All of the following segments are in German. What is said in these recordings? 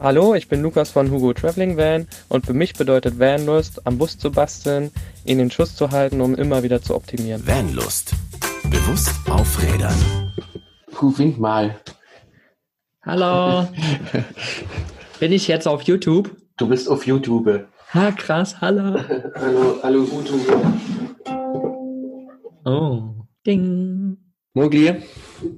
Hallo, ich bin Lukas von Hugo Traveling Van und für mich bedeutet Vanlust, am Bus zu basteln, ihn in Schuss zu halten, um immer wieder zu optimieren. Vanlust. Bewusst aufrädern. Puh, wink mal. Hallo. Bin ich jetzt auf YouTube? Du bist auf YouTube. Ha, krass, hallo. Hallo, YouTube. Oh, ding. Mogli?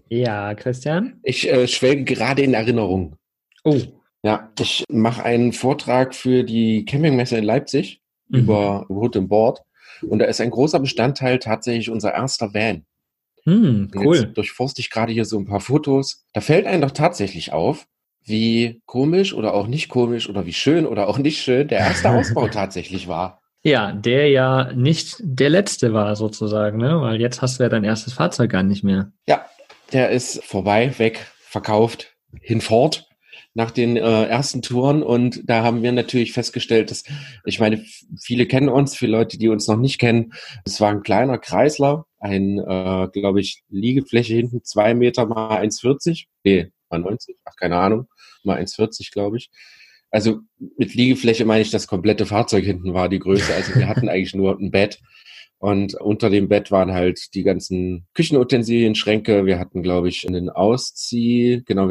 Ja, Christian? Ich schwelge gerade in Erinnerung. Oh. Ja, ich mache einen Vortrag für die Campingmesse in Leipzig über Road and Board und da ist ein großer Bestandteil tatsächlich unser erster Van. Cool. Jetzt durchforste ich gerade hier so ein paar Fotos. Da fällt einem doch tatsächlich auf, wie komisch oder auch nicht komisch oder wie schön oder auch nicht schön der erste Ausbau tatsächlich war. Ja, der ja nicht der letzte war sozusagen, ne? Weil jetzt hast du ja dein erstes Fahrzeug gar nicht mehr. Ja, der ist vorbei, weg, verkauft, hinfort. Nach den ersten Touren und da haben wir natürlich festgestellt, dass, ich meine, viele kennen uns, viele Leute, die uns noch nicht kennen, es war ein kleiner Chrysler, ein, glaube ich, Liegefläche hinten, 2 Meter mal 1,40, nee, mal 90, ach, keine Ahnung, mal 1,40, glaube ich. Also mit Liegefläche meine ich, das komplette Fahrzeug hinten war die Größe, also wir hatten eigentlich nur ein Bett. Und unter dem Bett waren halt die ganzen Küchenutensilien, Schränke, wir hatten, glaube ich, wir hatten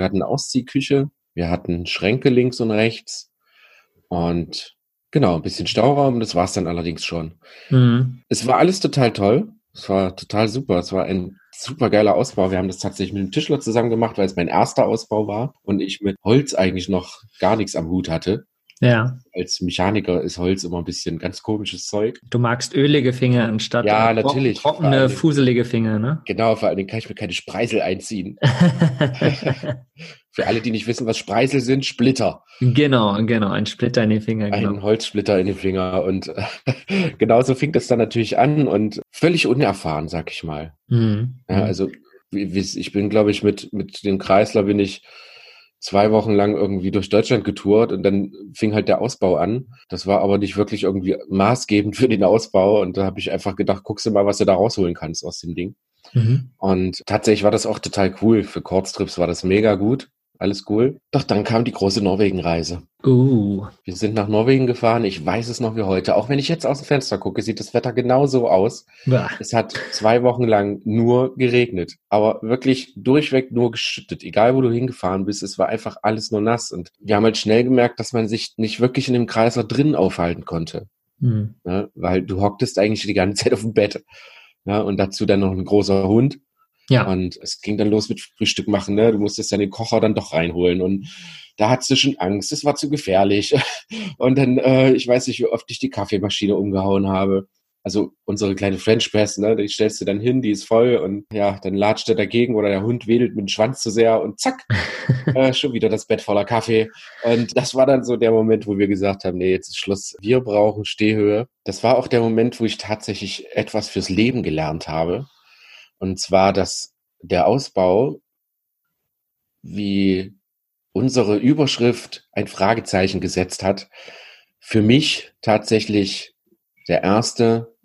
eine Ausziehküche. Wir hatten Schränke links und rechts und genau, ein bisschen Stauraum, das war es dann allerdings schon. Mhm. Es war alles total toll, es war total super, es war ein super geiler Ausbau. Wir haben das tatsächlich mit dem Tischler zusammen gemacht, weil es mein erster Ausbau war und ich mit Holz eigentlich noch gar nichts am Hut hatte. Ja. Als Mechaniker ist Holz immer ein bisschen ganz komisches Zeug. Du magst ölige Finger anstatt trockene, fuselige Finger, ne? Genau, vor allem kann ich mir keine Spreisel einziehen. Für alle, die nicht wissen, was Spreisel sind, Splitter. Genau, ein Splitter in den Finger. Genau. Ein Holzsplitter in den Finger und genauso fing das dann natürlich an und völlig unerfahren, sag ich mal. Mhm. Ja, also ich bin, glaube ich, mit dem Chrysler bin ich 2 Wochen lang irgendwie durch Deutschland getourt und dann fing halt der Ausbau an. Das war aber nicht wirklich irgendwie maßgebend für den Ausbau und da habe ich einfach gedacht, guckst du mal, was du da rausholen kannst aus dem Ding. Mhm. Und tatsächlich war das auch total cool. Für Kurztrips war das mega gut, alles cool. Doch dann kam die große Norwegen-Reise. Wir sind nach Norwegen gefahren, ich weiß es noch wie heute. Auch wenn ich jetzt aus dem Fenster gucke, sieht das Wetter genauso aus. Bah. Es hat 2 Wochen lang nur geregnet, aber wirklich durchweg nur geschüttet. Egal, wo du hingefahren bist, es war einfach alles nur nass. Und wir haben halt schnell gemerkt, dass man sich nicht wirklich in dem Chrysler drinnen aufhalten konnte. Mhm. Ne? Weil du hocktest eigentlich die ganze Zeit auf dem Bett. Ne? Und dazu dann noch ein großer Hund. Ja. Und es ging dann los mit Frühstück machen, ne? Du musstest ja den Kocher dann doch reinholen und da hattest du schon Angst, es war zu gefährlich. Und dann, ich weiß nicht, wie oft ich die Kaffeemaschine umgehauen habe. Also unsere kleine French Press, ne? Die stellst du dann hin, die ist voll und ja, dann latscht er dagegen oder der Hund wedelt mit dem Schwanz zu sehr und zack, schon wieder das Bett voller Kaffee. Und das war dann so der Moment, wo wir gesagt haben, nee, jetzt ist Schluss, wir brauchen Stehhöhe. Das war auch der Moment, wo ich tatsächlich etwas fürs Leben gelernt habe. Und zwar, dass der Ausbau, wie unsere Überschrift ein Fragezeichen gesetzt hat, für mich tatsächlich der erste,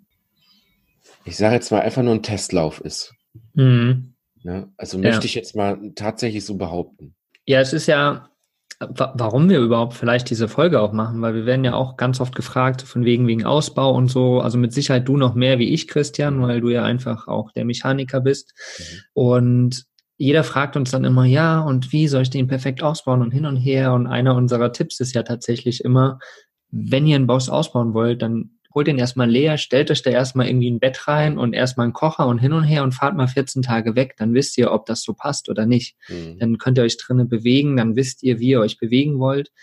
ich sage jetzt mal einfach nur ein Testlauf ist. Mhm. Ja, also möchte ich jetzt mal tatsächlich so behaupten. Ja, es ist ja, warum wir überhaupt vielleicht diese Folge auch machen, weil wir werden ja auch ganz oft gefragt, von wegen Ausbau und so, also mit Sicherheit du noch mehr wie ich, Christian, weil du ja einfach auch der Mechaniker bist und jeder fragt uns dann immer, ja und wie soll ich den perfekt ausbauen und hin und her und einer unserer Tipps ist ja tatsächlich immer, wenn ihr einen Bus ausbauen wollt, dann holt den erstmal leer, stellt euch da erstmal irgendwie ein Bett rein und erstmal einen Kocher und hin und her und fahrt mal 14 Tage weg, dann wisst ihr, ob das so passt oder nicht. Mhm. Dann könnt ihr euch drinnen bewegen, dann wisst ihr, wie ihr euch bewegen wollt.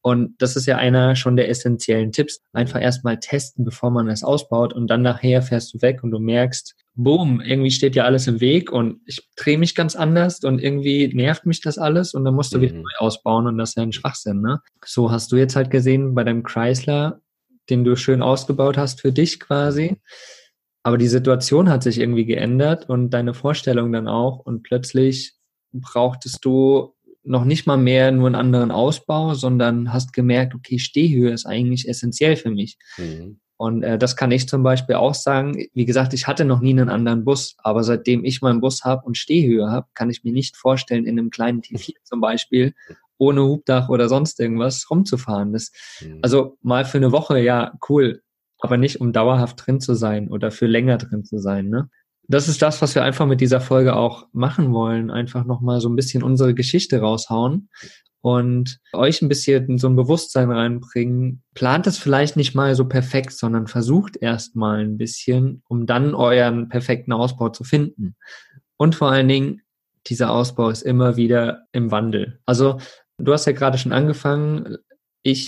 Und das ist ja einer schon der essentiellen Tipps. Einfach erstmal testen, bevor man das ausbaut und dann nachher fährst du weg und du merkst, boom, irgendwie steht ja alles im Weg und ich drehe mich ganz anders und irgendwie nervt mich das alles und dann musst du wieder neu ausbauen und das ist ja ein Schwachsinn, ne? So hast du jetzt halt gesehen, bei deinem Chrysler, den du schön ausgebaut hast für dich quasi. Aber die Situation hat sich irgendwie geändert und deine Vorstellung dann auch. Und plötzlich brauchtest du noch nicht mal mehr nur einen anderen Ausbau, sondern hast gemerkt, okay, Stehhöhe ist eigentlich essentiell für mich. Mhm. Und das kann ich zum Beispiel auch sagen. Wie gesagt, ich hatte noch nie einen anderen Bus, aber seitdem ich meinen Bus habe und Stehhöhe habe, kann ich mir nicht vorstellen, in einem kleinen T4 zum Beispiel ohne Hubdach oder sonst irgendwas rumzufahren. Das, also mal für eine Woche, ja, cool, aber nicht, um dauerhaft drin zu sein oder für länger drin zu sein, ne? Das ist das, was wir einfach mit dieser Folge auch machen wollen. Einfach nochmal so ein bisschen unsere Geschichte raushauen und euch ein bisschen so ein Bewusstsein reinbringen. Plant es vielleicht nicht mal so perfekt, sondern versucht erst mal ein bisschen, um dann euren perfekten Ausbau zu finden. Und vor allen Dingen, dieser Ausbau ist immer wieder im Wandel. Also du hast ja gerade schon angefangen.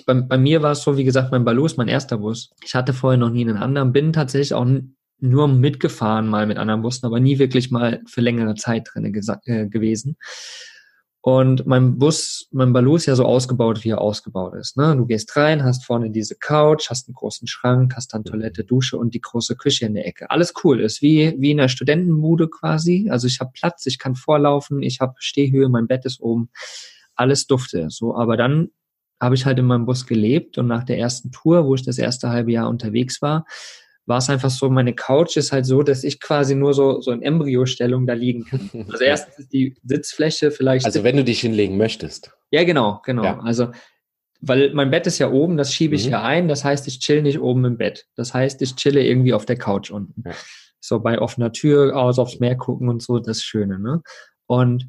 Bei mir war es so, wie gesagt, mein Balou ist mein erster Bus. Ich hatte vorher noch nie einen anderen, bin tatsächlich auch nur mitgefahren mal mit anderen Bussen, aber nie wirklich mal für längere Zeit drin gewesen. Und mein Balou ist ja so ausgebaut, wie er ausgebaut ist, ne? Du gehst rein, hast vorne diese Couch, hast einen großen Schrank, hast dann Toilette, Dusche und die große Küche in der Ecke. Alles cool, ist wie in einer Studentenbude quasi. Also ich habe Platz, ich kann vorlaufen, ich habe Stehhöhe, mein Bett ist oben. Alles dufte so, aber dann habe ich halt in meinem Bus gelebt und nach der ersten Tour, wo ich das erste halbe Jahr unterwegs war, war es einfach so, meine Couch ist halt so, dass ich quasi nur so in Embryo-Stellung da liegen kann. Also erst ist die Sitzfläche vielleicht... Also wenn du dich hinlegen möchtest. Ja, genau. Ja. Also, weil mein Bett ist ja oben, das schiebe ich hier ein, das heißt, ich chill nicht oben im Bett. Das heißt, ich chille irgendwie auf der Couch unten. Ja. So bei offener Tür, aus aufs Meer gucken und so, das Schöne, ne? Und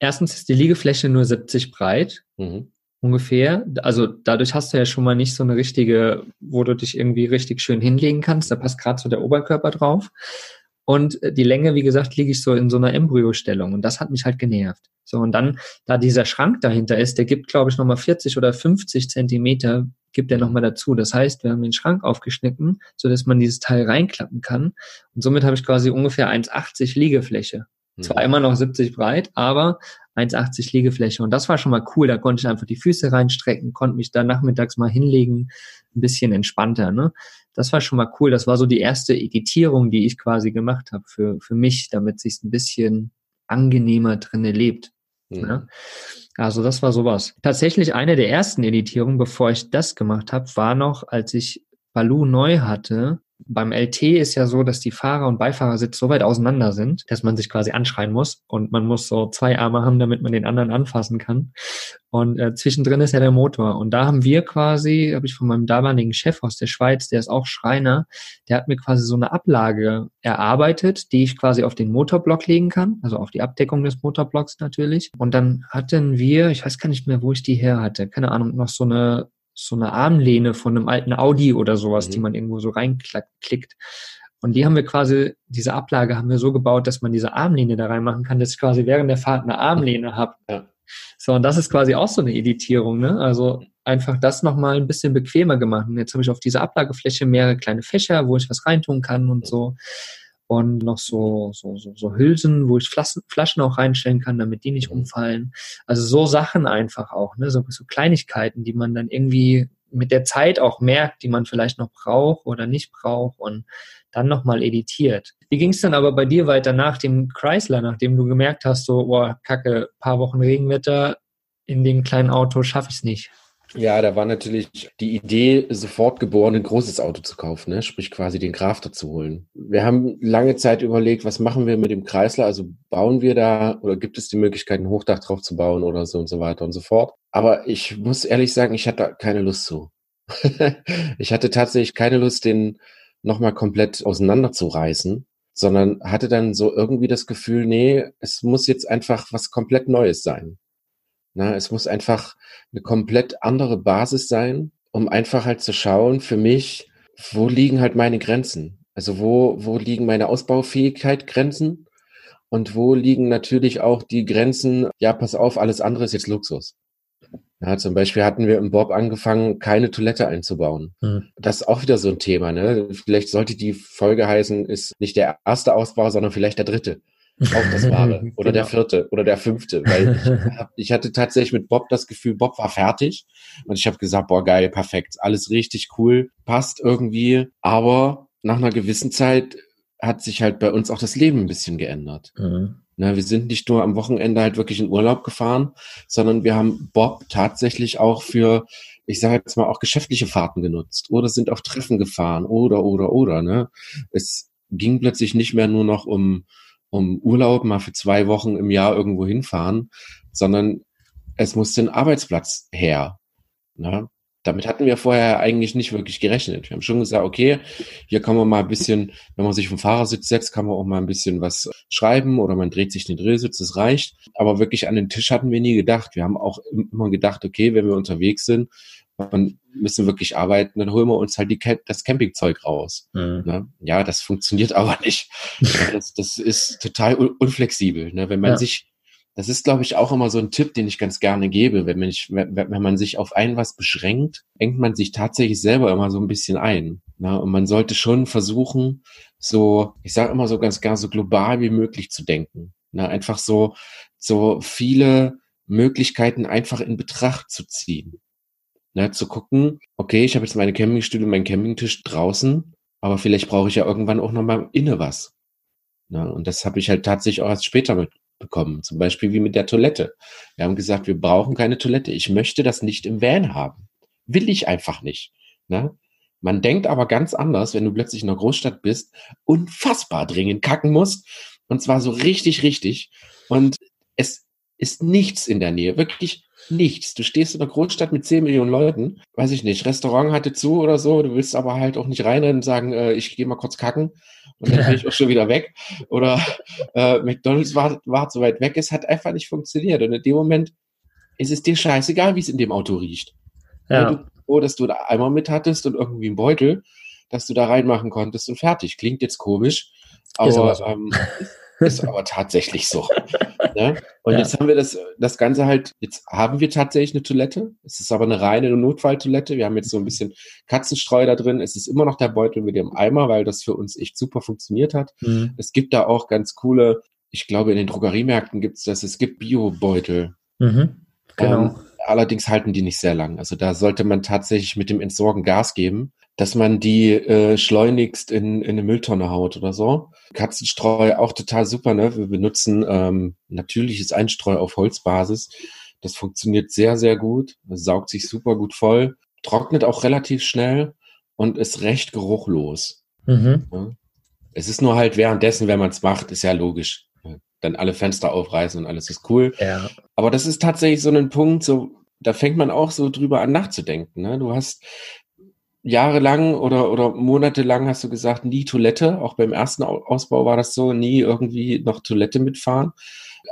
erstens ist die Liegefläche nur 70 breit, ungefähr. Also dadurch hast du ja schon mal nicht so eine richtige, wo du dich irgendwie richtig schön hinlegen kannst. Da passt gerade so der Oberkörper drauf. Und die Länge, wie gesagt, liege ich so in so einer Embryo-Stellung. Und das hat mich halt genervt. So, und dann, da dieser Schrank dahinter ist, der gibt, glaube ich, nochmal 40 oder 50 Zentimeter, gibt er nochmal dazu. Das heißt, wir haben den Schrank aufgeschnitten, sodass man dieses Teil reinklappen kann. Und somit habe ich quasi ungefähr 1,80 Liegefläche. Zwar immer noch 70 breit, aber 1,80 Liegefläche. Und das war schon mal cool. Da konnte ich einfach die Füße reinstrecken, konnte mich dann nachmittags mal hinlegen, ein bisschen entspannter, ne? Das war schon mal cool. Das war so die erste Editierung, die ich quasi gemacht habe für mich, damit es sich ein bisschen angenehmer drinne lebt. Ne? Also das war sowas. Tatsächlich eine der ersten Editierungen, bevor ich das gemacht habe, war noch, als ich Balou neu hatte. Beim LT ist ja so, dass die Fahrer- und Beifahrersitz so weit auseinander sind, dass man sich quasi anschreien muss und man muss so zwei Arme haben, damit man den anderen anfassen kann. Und zwischendrin ist ja der Motor. Und da haben wir quasi, habe ich von meinem damaligen Chef aus der Schweiz, der ist auch Schreiner, der hat mir quasi so eine Ablage erarbeitet, die ich quasi auf den Motorblock legen kann, also auf die Abdeckung des Motorblocks natürlich. Und dann hatten wir, ich weiß gar nicht mehr, wo ich die her hatte, keine Ahnung, noch so eine Armlehne von einem alten Audi oder sowas, die man irgendwo so reinklickt. Und die haben wir quasi, diese Ablage haben wir so gebaut, dass man diese Armlehne da reinmachen kann, dass ich quasi während der Fahrt eine Armlehne habe. Ja. So, und das ist quasi auch so eine Editierung, ne? Also einfach das nochmal ein bisschen bequemer gemacht. Und jetzt habe ich auf dieser Ablagefläche mehrere kleine Fächer, wo ich was reintun kann und so. Und noch so Hülsen, wo ich Flaschen auch reinstellen kann, damit die nicht umfallen. Also so Sachen einfach auch, ne? So Kleinigkeiten, die man dann irgendwie mit der Zeit auch merkt, die man vielleicht noch braucht oder nicht braucht und dann nochmal editiert. Wie ging es dann aber bei dir weiter nach dem Chrysler, nachdem du gemerkt hast, so, boah, Kacke, paar Wochen Regenwetter, in dem kleinen Auto schaffe ich es nicht? Ja, da war natürlich die Idee sofort geboren, ein großes Auto zu kaufen, ne? Sprich quasi den Crafter zu holen. Wir haben lange Zeit überlegt, was machen wir mit dem Chrysler? Also bauen wir da oder gibt es die Möglichkeit, ein Hochdach drauf zu bauen oder so und so weiter und so fort. Aber ich muss ehrlich sagen, ich hatte keine Lust zu. Ich hatte tatsächlich keine Lust, den nochmal komplett auseinanderzureißen, sondern hatte dann so irgendwie das Gefühl, nee, es muss jetzt einfach was komplett Neues sein. Na, es muss einfach eine komplett andere Basis sein, um einfach halt zu schauen, für mich, wo liegen halt meine Grenzen? Also wo liegen meine Ausbaufähigkeit Grenzen? Und wo liegen natürlich auch die Grenzen, ja, pass auf, alles andere ist jetzt Luxus. Na, zum Beispiel hatten wir im Bob angefangen, keine Toilette einzubauen. Das ist auch wieder so ein Thema, ne? Vielleicht sollte die Folge heißen, ist nicht der erste Ausbau, sondern vielleicht der dritte. Auch das Wahre. Oder der vierte oder der fünfte. Weil ich hatte tatsächlich mit Bob das Gefühl, Bob war fertig. Und ich habe gesagt, boah, geil, perfekt. Alles richtig cool, passt irgendwie. Aber nach einer gewissen Zeit hat sich halt bei uns auch das Leben ein bisschen geändert. Na, wir sind nicht nur am Wochenende halt wirklich in Urlaub gefahren, sondern wir haben Bob tatsächlich auch für, ich sage jetzt mal, auch geschäftliche Fahrten genutzt. Oder sind auf Treffen gefahren. Oder, ne? Es ging plötzlich nicht mehr nur noch um Urlaub, mal für 2 Wochen im Jahr irgendwo hinfahren, sondern es musste ein Arbeitsplatz her. Ne? Damit hatten wir vorher eigentlich nicht wirklich gerechnet. Wir haben schon gesagt, okay, hier kann man mal ein bisschen, wenn man sich vom Fahrersitz setzt, kann man auch mal ein bisschen was schreiben oder man dreht sich den Drehsitz, das reicht. Aber wirklich an den Tisch hatten wir nie gedacht. Wir haben auch immer gedacht, okay, wenn wir unterwegs sind, man müssen wirklich arbeiten, dann holen wir uns halt das Campingzeug raus. Mhm. Ne? Ja, das funktioniert aber nicht. Das ist total unflexibel. Ne? Wenn man sich, das ist, glaube ich, auch immer so ein Tipp, den ich ganz gerne gebe. Wenn man sich auf ein was beschränkt, engt man sich tatsächlich selber immer so ein bisschen ein. Ne? Und man sollte schon versuchen, so, ich sage immer so ganz gerne, so global wie möglich zu denken. Ne? Einfach so viele Möglichkeiten einfach in Betracht zu ziehen. Ne, zu gucken, okay, ich habe jetzt meine Campingstühle, meinen Campingtisch draußen, aber vielleicht brauche ich ja irgendwann auch nochmal inne was. Ne, und das habe ich halt tatsächlich auch erst später mitbekommen. Zum Beispiel wie mit der Toilette. Wir haben gesagt, wir brauchen keine Toilette. Ich möchte das nicht im Van haben. Will ich einfach nicht. Ne? Man denkt aber ganz anders, wenn du plötzlich in einer Großstadt bist, unfassbar dringend kacken musst. Und zwar so richtig, richtig. Und es ist nichts in der Nähe, wirklich nichts. Du stehst in einer Großstadt mit 10 Millionen Leuten, weiß ich nicht, Restaurant hatte zu oder so, du willst aber halt auch nicht rein und sagen, ich gehe mal kurz kacken und dann bin ich auch schon wieder weg. Oder McDonald's war so weit weg, es hat einfach nicht funktioniert. Und in dem Moment ist es dir scheißegal, wie es in dem Auto riecht. Ja. Du, dass du da einmal mit hattest und irgendwie einen Beutel, dass du da reinmachen konntest und fertig. Klingt jetzt komisch, aber so. Ist aber tatsächlich so. Ne? Und jetzt haben wir das Ganze halt, jetzt haben wir tatsächlich eine Toilette. Es ist aber eine reine Notfalltoilette. Wir haben jetzt so ein bisschen Katzenstreu da drin. Es ist immer noch der Beutel mit dem Eimer, weil das für uns echt super funktioniert hat. Mhm. Es gibt da auch ganz coole, ich glaube, in den Drogeriemärkten gibt es das. Es gibt Biobeutel. Mhm. Genau. Allerdings halten die nicht sehr lang. Also da sollte man tatsächlich mit dem Entsorgen Gas geben, dass man die schleunigst in eine Mülltonne haut oder so. Katzenstreu auch total super, ne? Wir benutzen natürliches Einstreu auf Holzbasis. Das funktioniert sehr, sehr gut. Das saugt sich super gut voll. Trocknet auch relativ schnell und ist recht geruchlos. Mhm. Ja? Es ist nur halt währenddessen, wenn man es macht, ist ja logisch. Dann alle Fenster aufreißen und alles ist cool. Ja. Aber das ist tatsächlich so ein Punkt, so da fängt man auch so drüber an nachzudenken. Ne? Du hast jahrelang oder monatelang hast du gesagt, nie Toilette. Auch beim ersten Ausbau war das so, nie irgendwie noch Toilette mitfahren.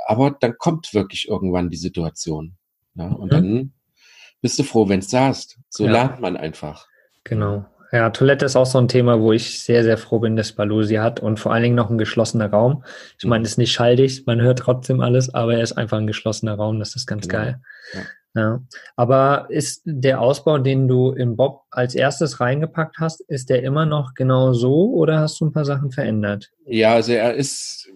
Aber dann kommt wirklich irgendwann die Situation. Ne? Und dann bist du froh, wenn es da ist. So lernt man einfach. Genau. Ja, Toilette ist auch so ein Thema, wo ich sehr, sehr froh bin, dass Balou sie hat und vor allen Dingen noch ein geschlossener Raum. Ich meine, es ist nicht schalldicht, man hört trotzdem alles, aber er ist einfach ein geschlossener Raum, das ist ganz geil. Ja. Ja. Aber ist der Ausbau, den du im Bob als erstes reingepackt hast, ist der immer noch genau so oder hast du ein paar Sachen verändert? Ja, also er ist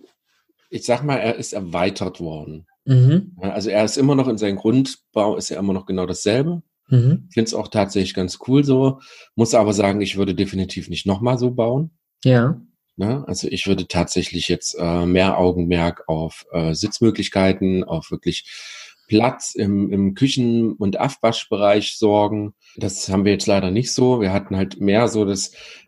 erweitert worden. Mhm. Also er ist immer noch in seinem Grundbau, ist er immer noch genau dasselbe. Mhm. Finde es auch tatsächlich ganz cool so. Muss aber sagen, ich würde definitiv nicht nochmal so bauen. Ja. Ne? Also ich würde tatsächlich jetzt mehr Augenmerk auf Sitzmöglichkeiten, auf wirklich Platz im Küchen- und Abwaschbereich sorgen. Das haben wir jetzt leider nicht so. Wir hatten halt mehr so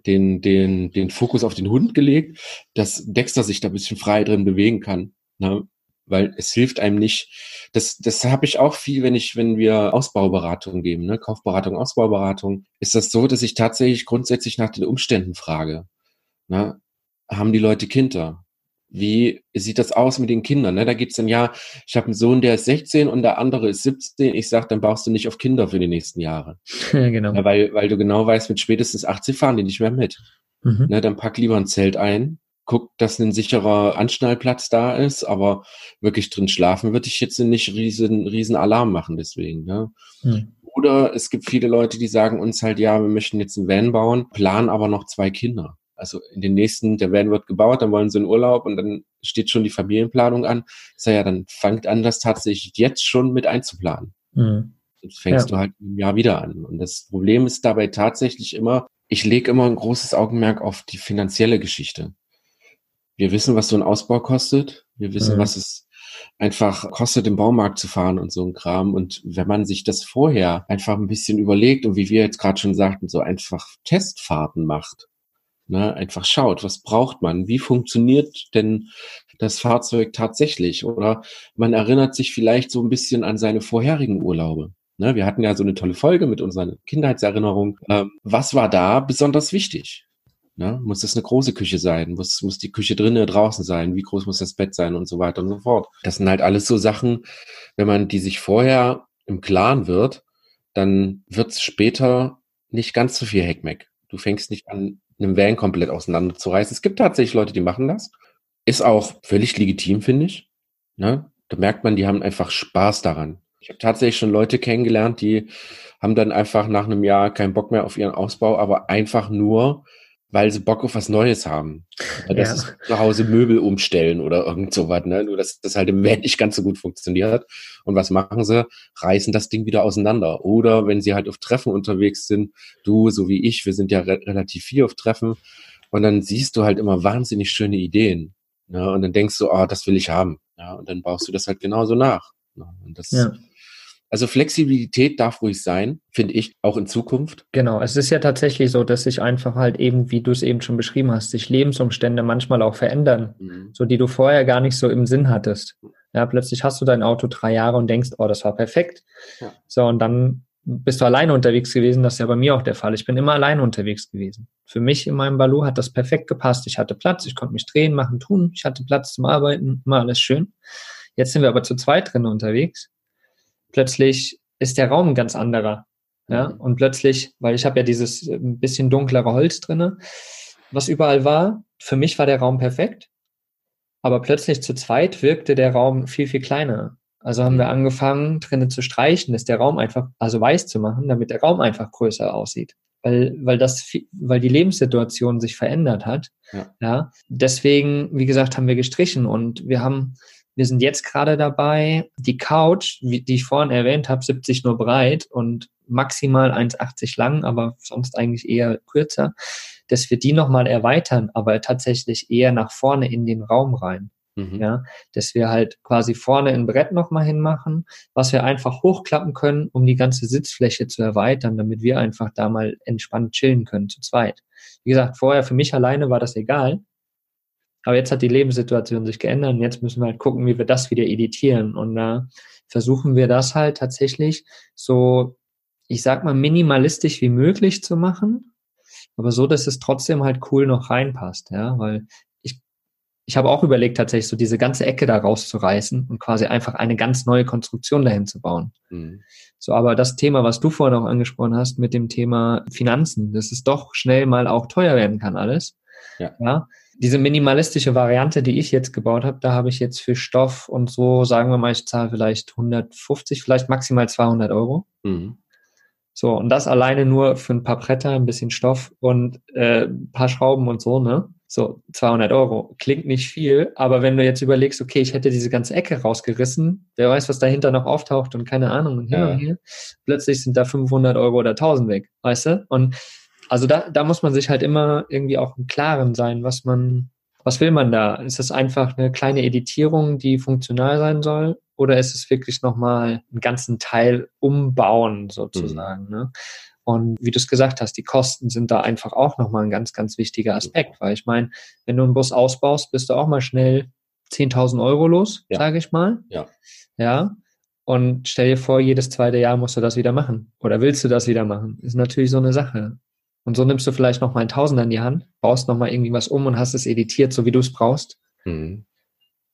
den Fokus auf den Hund gelegt, dass Dexter sich da ein bisschen frei drin bewegen kann. Ne? Weil es hilft einem nicht. Das habe ich auch viel, wenn wir Ausbauberatung geben, ne? Kaufberatung, Ausbauberatung. Ist das so, dass ich tatsächlich grundsätzlich nach den Umständen frage? Ne? Haben die Leute Kinder? Wie sieht das aus mit den Kindern? Ne? Da geht's dann, ja, ich habe einen Sohn, der ist 16 und der andere ist 17. Ich sage, dann brauchst du nicht auf Kinder für die nächsten Jahre. Ja, genau. Ja, weil du genau weißt, mit spätestens 18 fahren die nicht mehr mit. Mhm. Ne? Dann pack lieber ein Zelt ein. Guck, dass ein sicherer Anschnallplatz da ist, aber wirklich drin schlafen würde ich jetzt nicht riesen Alarm machen deswegen. Ne? Mhm. Oder es gibt viele Leute, die sagen uns halt, ja, wir möchten jetzt einen Van bauen, planen aber noch 2 Kinder. Also in den nächsten, der Van wird gebaut, dann wollen sie in Urlaub und dann steht schon die Familienplanung an. Ich sage, ja, dann fangt an, das tatsächlich jetzt schon mit einzuplanen. Mhm. Sonst fängst du halt im Jahr wieder an. Und das Problem ist dabei tatsächlich immer, ich lege immer ein großes Augenmerk auf die finanzielle Geschichte. Wir wissen, was so ein Ausbau kostet. Wir wissen, was es einfach kostet, im Baumarkt zu fahren und so ein Kram. Und wenn man sich das vorher einfach ein bisschen überlegt und wie wir jetzt gerade schon sagten, so einfach Testfahrten macht, Ne, einfach schaut, was braucht man? Wie funktioniert denn das Fahrzeug tatsächlich? Oder man erinnert sich vielleicht so ein bisschen an seine vorherigen Urlaube. Ne, wir hatten ja so eine tolle Folge mit unseren Kindheitserinnerungen. Was war da besonders wichtig? Ne, muss das eine große Küche sein? Muss die Küche drinnen, draußen sein? Wie groß muss das Bett sein? Und so weiter und so fort. Das sind halt alles so Sachen, wenn man die sich vorher im Klaren wird, dann wird es später nicht ganz so viel Heckmeck. Du fängst nicht an, einen Van komplett auseinanderzureißen. Es gibt tatsächlich Leute, die machen das. Ist auch völlig legitim, finde ich. Ne? Da merkt man, die haben einfach Spaß daran. Ich habe tatsächlich schon Leute kennengelernt, die haben dann einfach nach einem Jahr keinen Bock mehr auf ihren Ausbau, aber einfach nur, weil sie Bock auf was Neues haben. Also das ist zu Hause Möbel umstellen oder irgend sowas. Ne? Nur, dass das halt im Van nicht ganz so gut funktioniert hat. Und was machen sie? Reißen das Ding wieder auseinander. Oder wenn sie halt auf Treffen unterwegs sind, du, so wie ich, wir sind ja relativ viel auf Treffen. Und dann siehst du halt immer wahnsinnig schöne Ideen. Ne? Und dann denkst du, ah, das will ich haben. Ja? Und dann baust du das halt genauso nach. Ne? Und das Also Flexibilität darf ruhig sein, finde ich, auch in Zukunft. Genau, es ist ja tatsächlich so, dass sich einfach halt eben, wie du es eben schon beschrieben hast, sich Lebensumstände manchmal auch verändern, so die du vorher gar nicht so im Sinn hattest. Ja, plötzlich hast du dein Auto 3 Jahre und denkst, oh, das war perfekt. Ja. So, und dann bist du alleine unterwegs gewesen, das ist ja bei mir auch der Fall. Ich bin immer alleine unterwegs gewesen. Für mich in meinem Balou hat das perfekt gepasst. Ich hatte Platz, ich konnte mich drehen, machen, tun. Ich hatte Platz zum Arbeiten, immer alles schön. Jetzt sind wir aber zu zweit drin unterwegs. Plötzlich ist der Raum ein ganz anderer. Ja? Und plötzlich, weil ich habe ja dieses ein bisschen dunklere Holz drin, was überall war, für mich war der Raum perfekt, aber plötzlich zu zweit wirkte der Raum viel, viel kleiner. Also haben wir angefangen, drinnen zu streichen, dass der Raum einfach, also weiß zu machen, damit der Raum einfach größer aussieht. Weil die Lebenssituation sich verändert hat. Ja. Ja? Deswegen, wie gesagt, haben wir gestrichen und wir sind jetzt gerade dabei, die Couch, die ich vorhin erwähnt habe, 70 nur breit und maximal 1,80 lang, aber sonst eigentlich eher kürzer, dass wir die nochmal erweitern, aber tatsächlich eher nach vorne in den Raum rein. Ja, dass wir halt quasi vorne ein Brett nochmal hinmachen, was wir einfach hochklappen können, um die ganze Sitzfläche zu erweitern, damit wir einfach da mal entspannt chillen können zu zweit. Wie gesagt, vorher für mich alleine war das egal. Aber jetzt hat die Lebenssituation sich geändert und jetzt müssen wir halt gucken, wie wir das wieder editieren. Und da versuchen wir das halt tatsächlich so, ich sag mal, minimalistisch wie möglich zu machen, aber so, dass es trotzdem halt cool noch reinpasst, ja, weil ich habe auch überlegt, tatsächlich so diese ganze Ecke da rauszureißen und quasi einfach eine ganz neue Konstruktion dahin zu bauen. So, aber das Thema, was du vorhin auch angesprochen hast mit dem Thema Finanzen, dass es doch schnell mal auch teuer werden kann alles, ja? Diese minimalistische Variante, die ich jetzt gebaut habe, da habe ich jetzt für Stoff und so, sagen wir mal, ich zahle vielleicht 150, vielleicht maximal 200 €. So, und das alleine nur für ein paar Bretter, ein bisschen Stoff und ein paar Schrauben und so, ne? So, 200 €. Klingt nicht viel, aber wenn du jetzt überlegst, okay, ich hätte diese ganze Ecke rausgerissen, wer weiß, was dahinter noch auftaucht und keine Ahnung, und hier, plötzlich sind da 500 € oder 1000 weg, weißt du? Und also da muss man sich halt immer irgendwie auch im Klaren sein, was will man da? Ist das einfach eine kleine Editierung, die funktional sein soll? Oder ist es wirklich nochmal einen ganzen Teil umbauen sozusagen? Ne? Und wie du es gesagt hast, die Kosten sind da einfach auch nochmal ein ganz, ganz wichtiger Aspekt. Weil ich meine, wenn du einen Bus ausbaust, bist du auch mal schnell 10.000 € los, sage ich mal. Ja. Und stell dir vor, jedes zweite Jahr musst du das wieder machen. Oder willst du das wieder machen? Ist natürlich so eine Sache. Und so nimmst du vielleicht nochmal 1.000er in die Hand, baust nochmal irgendwie was um und hast es editiert, so wie du es brauchst. Und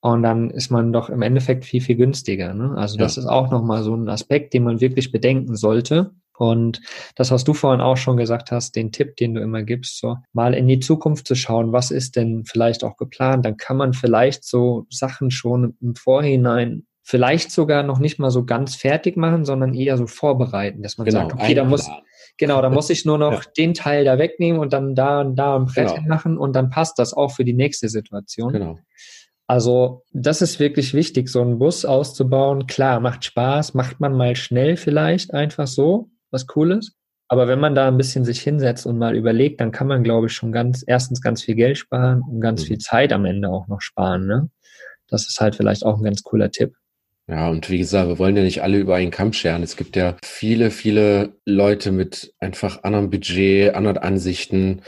dann ist man doch im Endeffekt viel, viel günstiger. Ne? Also das ist auch nochmal so ein Aspekt, den man wirklich bedenken sollte. Und das, was du vorhin auch schon gesagt hast, den Tipp, den du immer gibst, so mal in die Zukunft zu schauen, was ist denn vielleicht auch geplant? Dann kann man vielleicht so Sachen schon im Vorhinein vielleicht sogar noch nicht mal so ganz fertig machen, sondern eher so vorbereiten, dass man sagt, okay, da muss ich nur noch den Teil da wegnehmen und dann da und da ein Brett machen und dann passt das auch für die nächste Situation. Also das ist wirklich wichtig, so einen Bus auszubauen. Klar, macht Spaß, macht man mal schnell vielleicht einfach so, was Cooles. Aber wenn man da ein bisschen sich hinsetzt und mal überlegt, dann kann man, glaube ich, schon erstens ganz viel Geld sparen und ganz viel Zeit am Ende auch noch sparen. Ne? Das ist halt vielleicht auch ein ganz cooler Tipp. Ja, und wie gesagt, wir wollen ja nicht alle über einen Kamm scheren. Es gibt ja viele, viele Leute mit einfach anderem Budget, anderen Ansichten,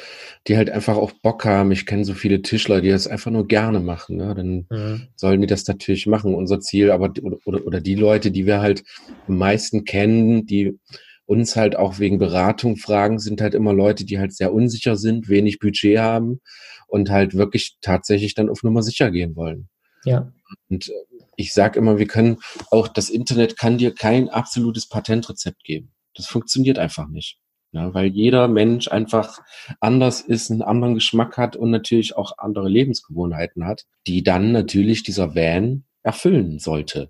die halt einfach auch Bock haben. Ich kenne so viele Tischler, die das einfach nur gerne machen. Ne? Dann sollen die das natürlich machen, unser Ziel. Aber oder die Leute, die wir halt am meisten kennen, die uns halt auch wegen Beratung fragen, sind halt immer Leute, die halt sehr unsicher sind, wenig Budget haben und halt wirklich tatsächlich dann auf Nummer sicher gehen wollen. Ja. Und ich sage immer, wir können auch, das Internet kann dir kein absolutes Patentrezept geben. Das funktioniert einfach nicht. Ne? Weil jeder Mensch einfach anders ist, einen anderen Geschmack hat und natürlich auch andere Lebensgewohnheiten hat, die dann natürlich dieser Van erfüllen sollte.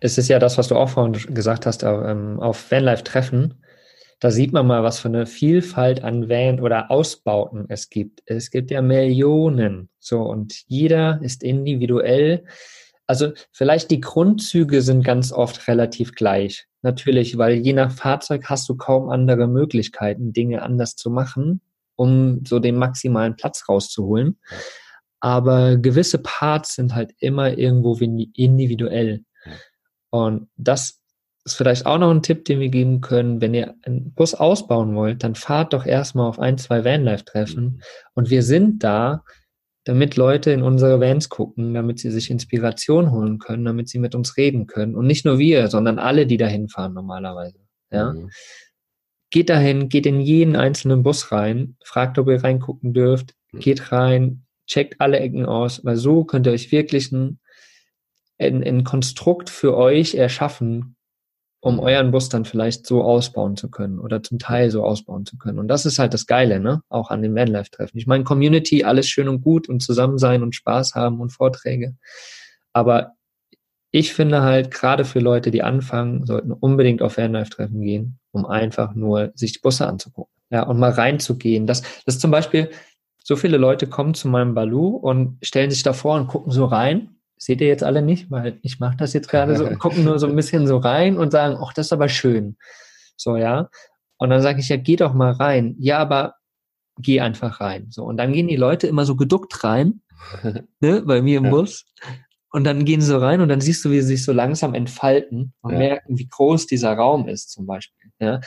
Es ist ja das, was du auch vorhin gesagt hast, auf Vanlife-Treffen. Da sieht man mal, was für eine Vielfalt an Van oder Ausbauten es gibt. Es gibt ja Millionen. So, und jeder ist individuell. Also vielleicht die Grundzüge sind ganz oft relativ gleich. Natürlich, weil je nach Fahrzeug hast du kaum andere Möglichkeiten, Dinge anders zu machen, um so den maximalen Platz rauszuholen. Aber gewisse Parts sind halt immer irgendwo individuell. Und das ist vielleicht auch noch ein Tipp, den wir geben können, wenn ihr einen Bus ausbauen wollt, dann fahrt doch erstmal auf 1-2 Vanlife-Treffen und wir sind da, damit Leute in unsere Vans gucken, damit sie sich Inspiration holen können, damit sie mit uns reden können und nicht nur wir, sondern alle, die da hinfahren normalerweise. Ja? Mhm. Geht dahin, geht in jeden einzelnen Bus rein, fragt, ob ihr reingucken dürft, geht rein, checkt alle Ecken aus, weil so könnt ihr euch wirklich ein Konstrukt für euch erschaffen, um euren Bus dann vielleicht so ausbauen zu können oder zum Teil so ausbauen zu können. Und das ist halt das Geile, ne? Auch an den Vanlife-Treffen. Ich meine, Community, alles schön und gut und zusammen sein und Spaß haben und Vorträge. Aber ich finde halt, gerade für Leute, die anfangen, sollten unbedingt auf Vanlife-Treffen gehen, um einfach nur sich die Busse anzugucken. Ja, und mal reinzugehen. Das zum Beispiel, so viele Leute kommen zu meinem Balou und stellen sich davor und gucken so rein. Seht ihr jetzt alle nicht, weil ich mache das jetzt gerade so, gucken nur so ein bisschen so rein und sagen, ach, das ist aber schön. So, ja. Und dann sage ich, ja, geh doch mal rein. Ja, aber geh einfach rein. So, und dann gehen die Leute immer so geduckt rein, ne, bei mir im Bus. Und dann gehen sie so rein und dann siehst du, wie sie sich so langsam entfalten und merken, wie groß dieser Raum ist zum Beispiel. Ja.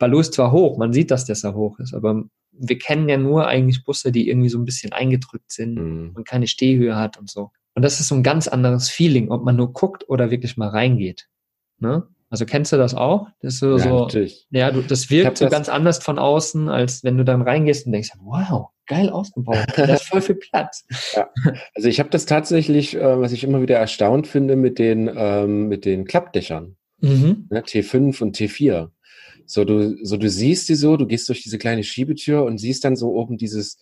Balou ist zwar hoch, man sieht, dass der so hoch ist, aber wir kennen ja nur eigentlich Busse, die irgendwie so ein bisschen eingedrückt sind und keine Stehhöhe hat und so. Und das ist so ein ganz anderes Feeling, ob man nur guckt oder wirklich mal reingeht. Ne? Also kennst du das auch? Das ist so, ja, so, natürlich. Ja, das wirkt so ganz anders von außen, als wenn du dann reingehst und denkst, wow, geil ausgebaut, da ist voll viel Platz. Ja. Also ich habe das tatsächlich, was ich immer wieder erstaunt finde, mit den Klappdächern. Mhm. Ne, T5 und T4. So du siehst die so, du gehst durch diese kleine Schiebetür und siehst dann so oben dieses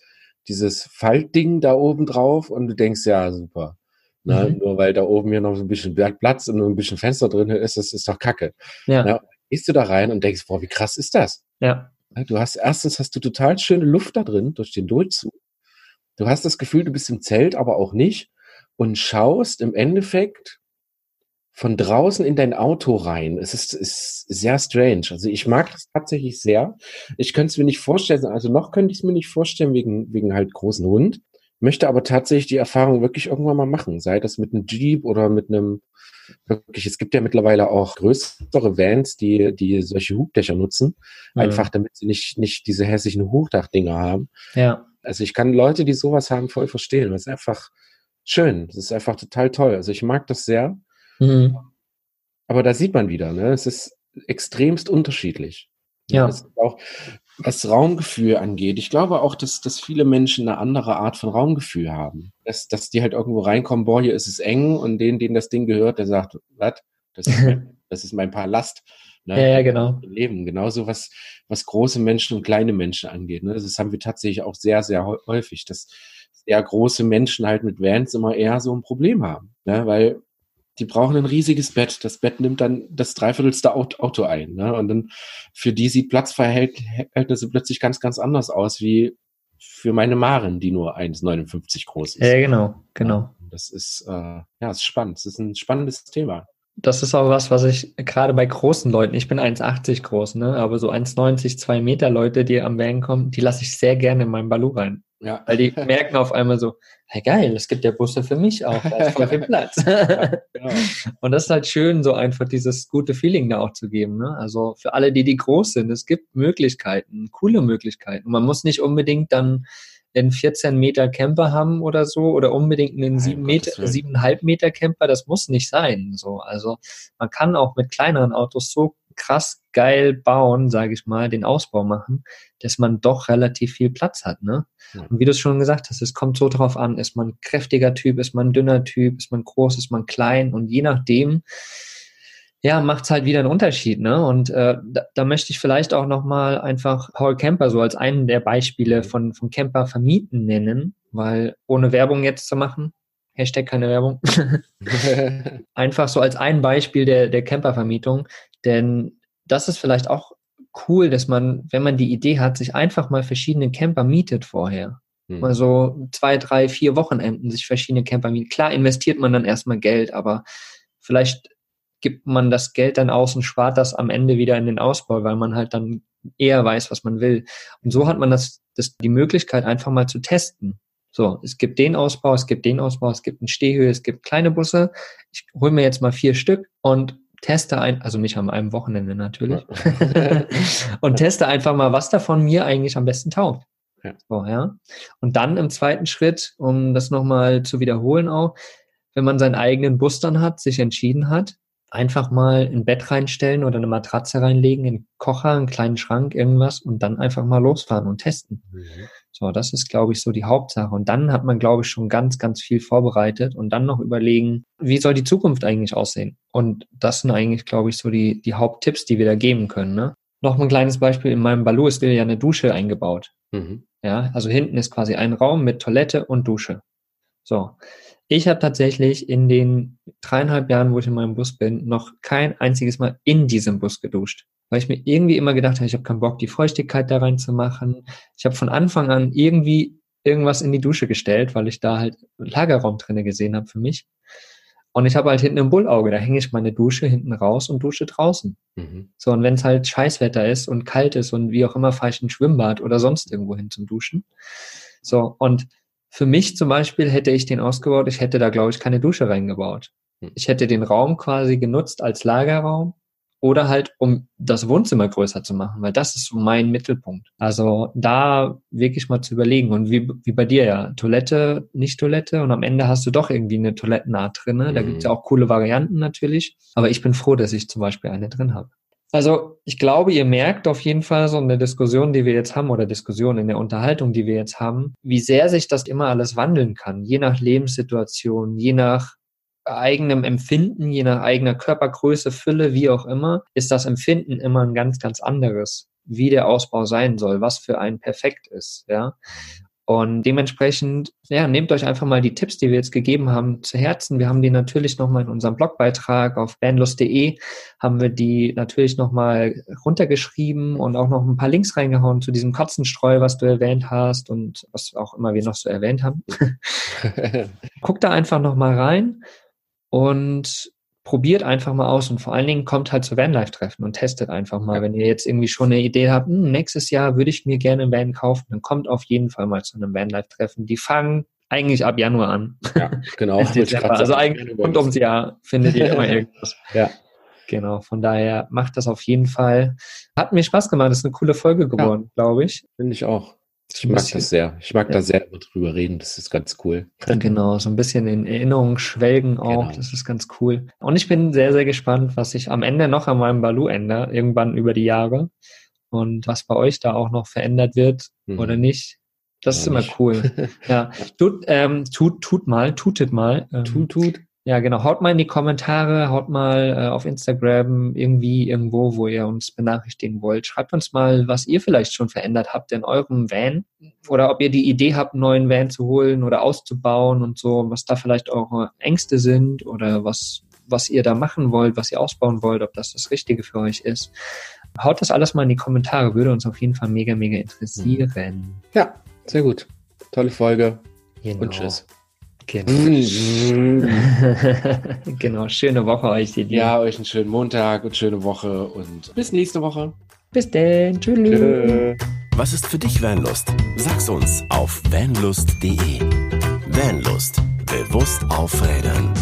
Faltding da oben drauf und du denkst, ja, super. Na, nur weil da oben hier noch so ein bisschen Platz und ein bisschen Fenster drin ist, das ist doch Kacke. Ja. Na, gehst du da rein und denkst, boah, wie krass ist das? Ja. Du hast, erstens hast du total schöne Luft da drin, durch den Durchzug. Du hast das Gefühl, du bist im Zelt, aber auch nicht und schaust im Endeffekt von draußen in dein Auto rein. Es ist sehr strange. Also ich mag das tatsächlich sehr. Ich könnte es mir nicht vorstellen, also noch könnte ich es mir nicht vorstellen, wegen halt großen Hund. Möchte aber tatsächlich die Erfahrung wirklich irgendwann mal machen. Sei das mit einem Jeep oder mit einem, wirklich, es gibt ja mittlerweile auch größere Vans, die solche Hubdächer nutzen. Mhm. Einfach, damit sie nicht diese hässlichen Hochdachdinger haben. Ja. Also ich kann Leute, die sowas haben, voll verstehen. Das ist einfach schön. Das ist einfach total toll. Also ich mag das sehr. Mhm. Aber da sieht man wieder, ne? Es ist extremst unterschiedlich. Ja. Das ist auch, was Raumgefühl angeht. Ich glaube auch, dass viele Menschen eine andere Art von Raumgefühl haben. Dass die halt irgendwo reinkommen, boah, hier ist es eng und denen das Ding gehört, der sagt, was? Das ist mein Palast. Ne? Ja, genau. Leben. Genauso was große Menschen und kleine Menschen angeht. Ne? Das haben wir tatsächlich auch sehr, sehr häufig, dass sehr große Menschen halt mit Vans immer eher so ein Problem haben. Ne? Weil die brauchen ein riesiges Bett. Das Bett nimmt dann das dreiviertelste Auto ein. Ne? Und dann für die sieht Platzverhältnisse plötzlich ganz, ganz anders aus wie für meine Maren, die nur 1,59 groß ist. Ja, genau. Das ist spannend. Das ist ein spannendes Thema. Das ist auch was ich gerade bei großen Leuten, ich bin 1,80 groß, ne, aber so 1,90, 2 Meter Leute, die am Van kommen, die lasse ich sehr gerne in meinen Balou rein. Ja. Weil die merken auf einmal so, hey geil, es gibt ja Busse für mich auch, da ist voll viel Platz. Ja, genau. Und das ist halt schön, so einfach dieses gute Feeling da auch zu geben, ne? Also für alle, die groß sind, es gibt Möglichkeiten, coole Möglichkeiten. Und man muss nicht unbedingt dann einen 14 Meter Camper haben oder so oder unbedingt einen 7,5 Meter Camper, das muss nicht sein. So. Also man kann auch mit kleineren Autos so krass geil bauen, sage ich mal, den Ausbau machen, dass man doch relativ viel Platz hat, ne? Ja. Und wie du es schon gesagt hast, es kommt so drauf an, ist man ein kräftiger Typ, ist man ein dünner Typ, ist man groß, ist man klein und je nachdem, ja, macht's halt wieder einen Unterschied, ne? Und da möchte ich vielleicht auch nochmal einfach Paul Camper so als einen der Beispiele von Camper vermieten nennen, weil ohne Werbung jetzt zu machen, Hashtag keine Werbung, einfach so als ein Beispiel der Campervermietung, denn das ist vielleicht auch cool, dass man, wenn man die Idee hat, sich einfach mal verschiedene Camper mietet vorher. Mal so 2, 3, 4 Wochenenden sich verschiedene Camper mieten. Klar investiert man dann erstmal Geld, aber vielleicht gibt man das Geld dann aus und spart das am Ende wieder in den Ausbau, weil man halt dann eher weiß, was man will. Und so hat man die Möglichkeit, einfach mal zu testen. So, es gibt den Ausbau, es gibt den Ausbau, es gibt eine Stehhöhe, es gibt kleine Busse. Ich hole mir jetzt mal 4 Stück und teste also nicht an einem Wochenende natürlich, ja. Und teste einfach mal, was davon mir eigentlich am besten taugt. Ja. So, ja. Und dann im zweiten Schritt, um das nochmal zu wiederholen auch, wenn man seinen eigenen Bus dann hat, sich entschieden hat, einfach mal ein Bett reinstellen oder eine Matratze reinlegen, einen Kocher, einen kleinen Schrank, irgendwas und dann einfach mal losfahren und testen. Mhm. So, das ist, glaube ich, so die Hauptsache. Und dann hat man, glaube ich, schon ganz, ganz viel vorbereitet und dann noch überlegen, wie soll die Zukunft eigentlich aussehen? Und das sind eigentlich, glaube ich, so die Haupttipps, die wir da geben können, ne? Noch ein kleines Beispiel, in meinem Balou ist ja eine Dusche eingebaut. Mhm. Ja, also hinten ist quasi ein Raum mit Toilette und Dusche. So. Ich habe tatsächlich in den 3,5 Jahren, wo ich in meinem Bus bin, noch kein einziges Mal in diesem Bus geduscht. Weil ich mir irgendwie immer gedacht habe, ich habe keinen Bock, die Feuchtigkeit da reinzumachen. Ich habe von Anfang an irgendwie irgendwas in die Dusche gestellt, weil ich da halt Lagerraum drinne gesehen habe für mich. Und ich habe halt hinten ein Bullauge, da hänge ich meine Dusche hinten raus und dusche draußen. Mhm. So, und wenn es halt Scheißwetter ist und kalt ist und wie auch immer, fahre ich in ein Schwimmbad oder sonst irgendwo hin zum Duschen. So, und für mich zum Beispiel hätte ich den ausgebaut, ich hätte da, glaube ich, keine Dusche reingebaut. Ich hätte den Raum quasi genutzt als Lagerraum oder halt, um das Wohnzimmer größer zu machen, weil das ist so mein Mittelpunkt. Also da wirklich mal zu überlegen und wie bei dir ja, Toilette, nicht Toilette und am Ende hast du doch irgendwie eine Toilettenart drin, ne? Da gibt's ja auch coole Varianten natürlich, aber ich bin froh, dass ich zum Beispiel eine drin habe. Also ich glaube, ihr merkt auf jeden Fall so eine Diskussion, die wir jetzt haben oder Diskussion in der Unterhaltung, die wir jetzt haben, wie sehr sich das immer alles wandeln kann, je nach Lebenssituation, je nach eigenem Empfinden, je nach eigener Körpergröße, Fülle, wie auch immer, ist das Empfinden immer ein ganz, ganz anderes, wie der Ausbau sein soll, was für einen perfekt ist, ja. Und dementsprechend, ja, nehmt euch einfach mal die Tipps, die wir jetzt gegeben haben, zu Herzen. Wir haben die natürlich nochmal in unserem Blogbeitrag auf bandlos.de haben wir die natürlich nochmal runtergeschrieben und auch noch ein paar Links reingehauen zu diesem Katzenstreu, was du erwähnt hast und was auch immer wir noch so erwähnt haben. Guckt da einfach nochmal rein und probiert einfach mal aus und vor allen Dingen kommt halt zu Vanlife-Treffen und testet einfach mal. Ja. Wenn ihr jetzt irgendwie schon eine Idee habt, nächstes Jahr würde ich mir gerne einen Van kaufen, dann kommt auf jeden Fall mal zu einem Vanlife-Treffen. Die fangen eigentlich ab Januar an. Ja, genau. Also eigentlich rund ums Jahr findet ihr immer irgendwas. Ja. Genau, von daher macht das auf jeden Fall. Hat mir Spaß gemacht, das ist eine coole Folge geworden, glaube ich. Finde ich auch. Ich mag das sehr. Ich mag da sehr drüber reden. Das ist ganz cool. Genau, so ein bisschen in Erinnerung schwelgen auch. Genau. Das ist ganz cool. Und ich bin sehr, sehr gespannt, was ich am Ende noch an meinem Balou ändere, irgendwann über die Jahre. Und was bei euch da auch noch verändert wird oder nicht. Das ist immer cool. Ja. Tutet mal. Ja, genau. Haut mal in die Kommentare, haut mal auf Instagram irgendwo, wo ihr uns benachrichtigen wollt. Schreibt uns mal, was ihr vielleicht schon verändert habt in eurem Van oder ob ihr die Idee habt, einen neuen Van zu holen oder auszubauen und so, was da vielleicht eure Ängste sind oder was ihr da machen wollt, was ihr ausbauen wollt, ob das Richtige für euch ist. Haut das alles mal in die Kommentare, würde uns auf jeden Fall mega, mega interessieren. Ja, sehr gut. Tolle Folge. Genau. Und tschüss. Genau, schöne Woche euch, ihr Lieben. Ja, euch einen schönen Montag und schöne Woche und bis nächste Woche. Bis dann, tschüss. Was ist für dich Vanlust? Sag's uns auf vanlust.de. Vanlust. Bewusst aufrädern.